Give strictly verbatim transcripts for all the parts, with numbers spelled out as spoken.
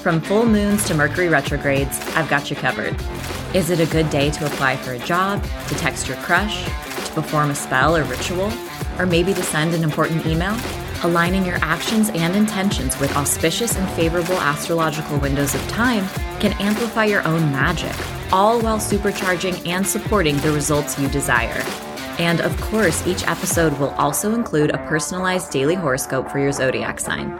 From full moons to Mercury retrogrades, I've got you covered. Is it a good day to apply for a job, to text your crush, to perform a spell or ritual, or maybe to send an important email? Aligning your actions and intentions with auspicious and favorable astrological windows of time can amplify your own magic, all while supercharging and supporting the results you desire. And of course, each episode will also include a personalized daily horoscope for your zodiac sign.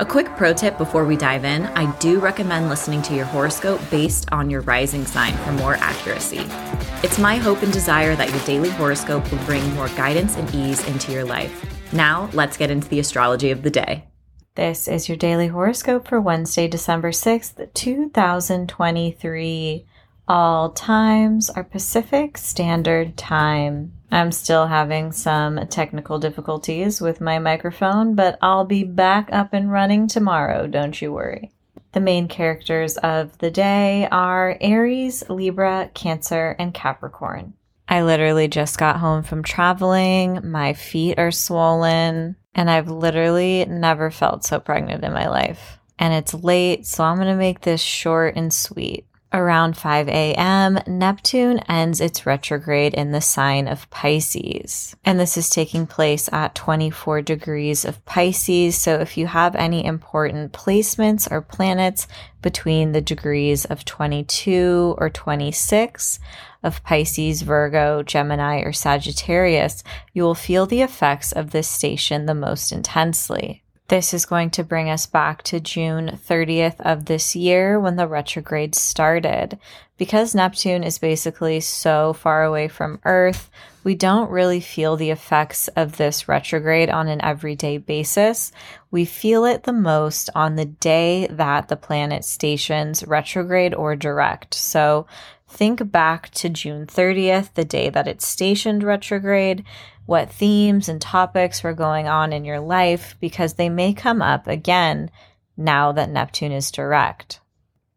A quick pro tip before we dive in, I do recommend listening to your horoscope based on your rising sign for more accuracy. It's my hope and desire that your daily horoscope will bring more guidance and ease into your life. Now, let's get into the astrology of the day. This is your daily horoscope for Wednesday, December sixth, two thousand twenty-three. All times are Pacific Standard Time. I'm still having some technical difficulties with my microphone, but I'll be back up and running tomorrow, don't you worry. The main characters of the day are Aries, Libra, Cancer, and Capricorn. I literally just got home from traveling, my feet are swollen, and I've literally never felt so pregnant in my life. And it's late, so I'm going to make this short and sweet. Around five a.m., Neptune ends its retrograde in the sign of Pisces, and this is taking place at twenty-four degrees of Pisces, so if you have any important placements or planets between the degrees of twenty-two or twenty-six of Pisces, Virgo, Gemini, or Sagittarius, you will feel the effects of this station the most intensely. This is going to bring us back to June thirtieth of this year when the retrograde started. Because Neptune is basically so far away from Earth, we don't really feel the effects of this retrograde on an everyday basis. We feel it the most on the day that the planet stations retrograde or direct. So think back to June thirtieth, the day that it stationed retrograde, what themes and topics were going on in your life, because they may come up again now that Neptune is direct.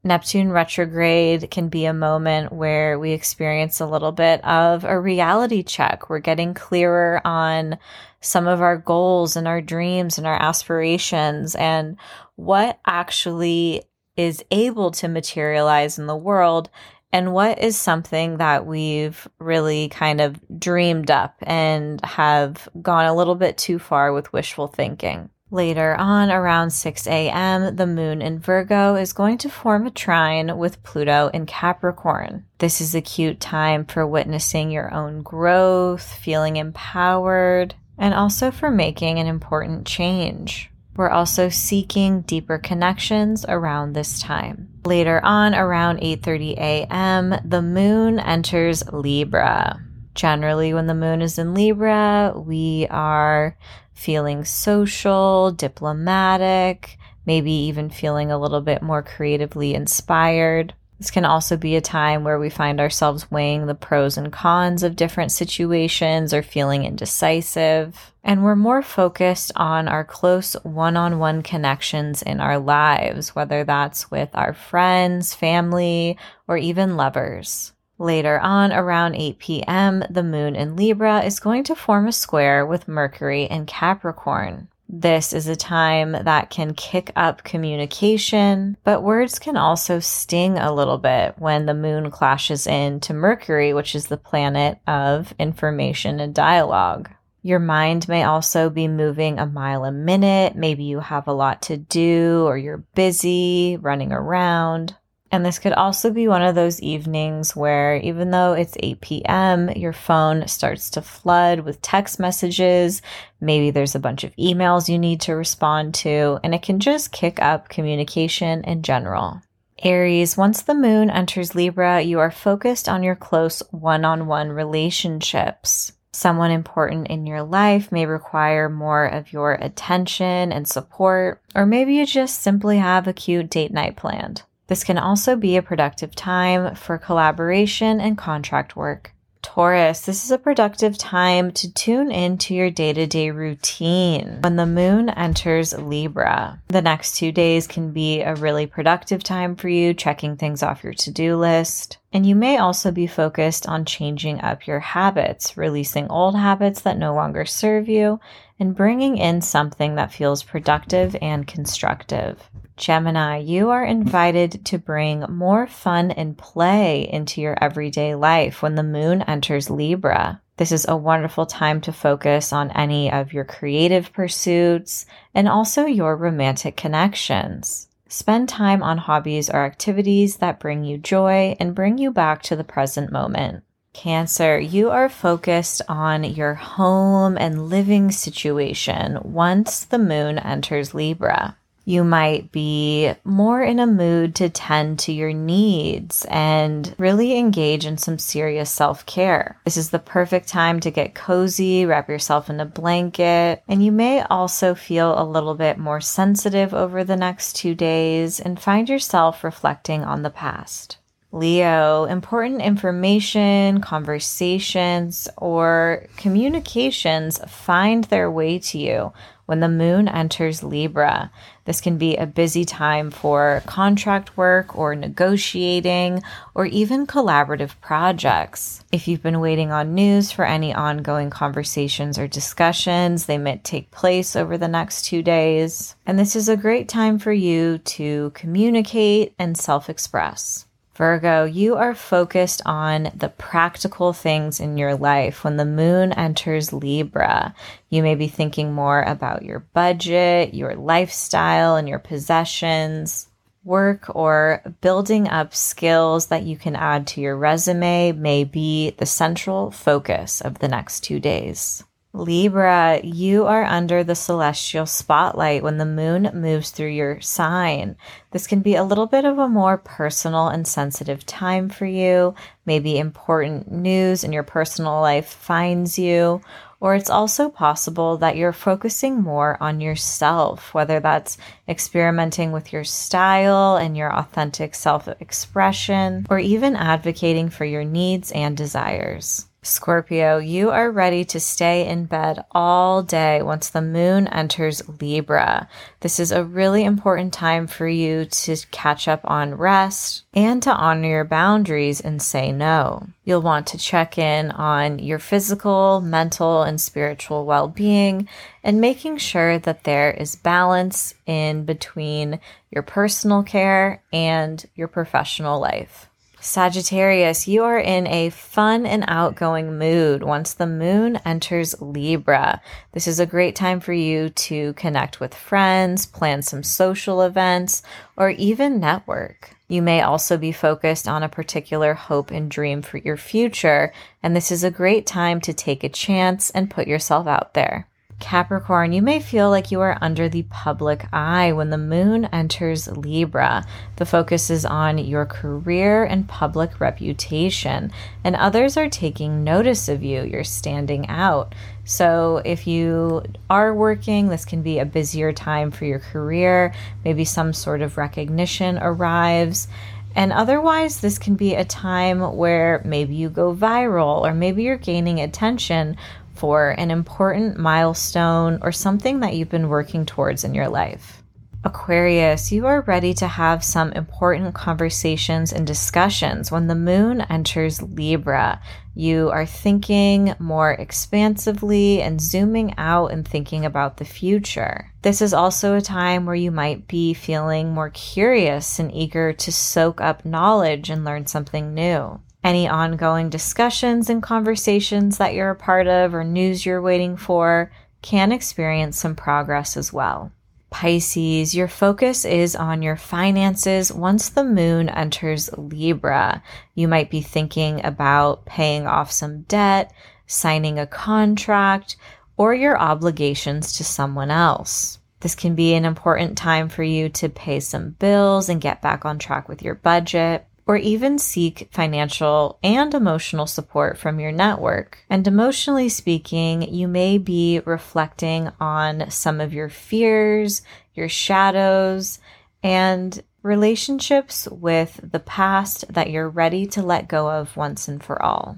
Neptune retrograde can be a moment where we experience a little bit of a reality check. We're getting clearer on some of our goals and our dreams and our aspirations and what actually is able to materialize in the world. And what is something that we've really kind of dreamed up and have gone a little bit too far with wishful thinking? Later on, around six a.m., the moon in Virgo is going to form a trine with Pluto in Capricorn. This is a cute time for witnessing your own growth, feeling empowered, and also for making an important change. We're also seeking deeper connections around this time. Later on, around eight thirty a.m., the moon enters Libra. Generally, when the moon is in Libra, we are feeling social, diplomatic, maybe even feeling a little bit more creatively inspired. This can also be a time where we find ourselves weighing the pros and cons of different situations or feeling indecisive. And we're more focused on our close one-on-one connections in our lives, whether that's with our friends, family, or even lovers. Later on, around eight p.m., the moon in Libra is going to form a square with Mercury in Capricorn. This is a time that can kick up communication, but words can also sting a little bit when the moon clashes into Mercury, which is the planet of information and dialogue. Your mind may also be moving a mile a minute. Maybe you have a lot to do or you're busy running around. And this could also be one of those evenings where even though it's eight p.m., your phone starts to flood with text messages. Maybe there's a bunch of emails you need to respond to, and it can just kick up communication in general. Aries, once the moon enters Libra, you are focused on your close one-on-one relationships. Someone important in your life may require more of your attention and support, or maybe you just simply have a cute date night planned. This can also be a productive time for collaboration and contract work. Taurus, this is a productive time to tune into your day-to-day routine. When the moon enters Libra, the next two days can be a really productive time for you, checking things off your to-do list. And you may also be focused on changing up your habits, releasing old habits that no longer serve you, and bringing in something that feels productive and constructive. Gemini, you are invited to bring more fun and play into your everyday life when the moon enters Libra. This is a wonderful time to focus on any of your creative pursuits and also your romantic connections. Spend time on hobbies or activities that bring you joy and bring you back to the present moment. Cancer, you are focused on your home and living situation once the moon enters Libra. You might be more in a mood to tend to your needs and really engage in some serious self-care. This is the perfect time to get cozy, wrap yourself in a blanket, and you may also feel a little bit more sensitive over the next two days and find yourself reflecting on the past. Leo, important information, conversations, or communications find their way to you when the moon enters Libra. This can be a busy time for contract work or negotiating or even collaborative projects. If you've been waiting on news for any ongoing conversations or discussions, they may take place over the next two days. And this is a great time for you to communicate and self-express. Virgo, you are focused on the practical things in your life when the moon enters Libra. You may be thinking more about your budget, your lifestyle, and your possessions, work, or building up skills that you can add to your resume may be the central focus of the next two days. Libra, you are under the celestial spotlight when the moon moves through your sign. This can be a little bit of a more personal and sensitive time for you. Maybe important news in your personal life finds you, or it's also possible that you're focusing more on yourself, whether that's experimenting with your style and your authentic self-expression, or even advocating for your needs and desires. Scorpio, you are ready to stay in bed all day once the moon enters Libra. This is a really important time for you to catch up on rest and to honor your boundaries and say no. You'll want to check in on your physical, mental, and spiritual well-being and making sure that there is balance in between your personal care and your professional life. Sagittarius, you are in a fun and outgoing mood once the moon enters Libra. This is a great time for you to connect with friends, plan some social events, or even network. You may also be focused on a particular hope and dream for your future, and this is a great time to take a chance and put yourself out there. Capricorn, you may feel like you are under the public eye when the moon enters Libra. The focus is on your career and public reputation, and others are taking notice of you. You're standing out. So if you are working, this can be a busier time for your career. Maybe some sort of recognition arrives. And otherwise, this can be a time where maybe you go viral, or maybe you're gaining attention for an important milestone or something that you've been working towards in your life. Aquarius, you are ready to have some important conversations and discussions when the moon enters Libra. You are thinking more expansively and zooming out and thinking about the future. This is also a time where you might be feeling more curious and eager to soak up knowledge and learn something new. Any ongoing discussions and conversations that you're a part of or news you're waiting for can experience some progress as well. Pisces, your focus is on your finances once the moon enters Libra. You might be thinking about paying off some debt, signing a contract, or your obligations to someone else. This can be an important time for you to pay some bills and get back on track with your budget, or even seek financial and emotional support from your network. And emotionally speaking, you may be reflecting on some of your fears, your shadows, and relationships with the past that you're ready to let go of once and for all.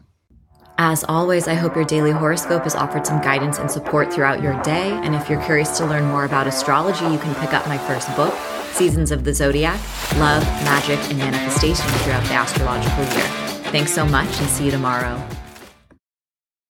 As always, I hope your daily horoscope has offered some guidance and support throughout your day. And if you're curious to learn more about astrology, you can pick up my first book, Seasons of the Zodiac, Love, Magic, and Manifestation Throughout the Astrological Year. Thanks so much and see you tomorrow.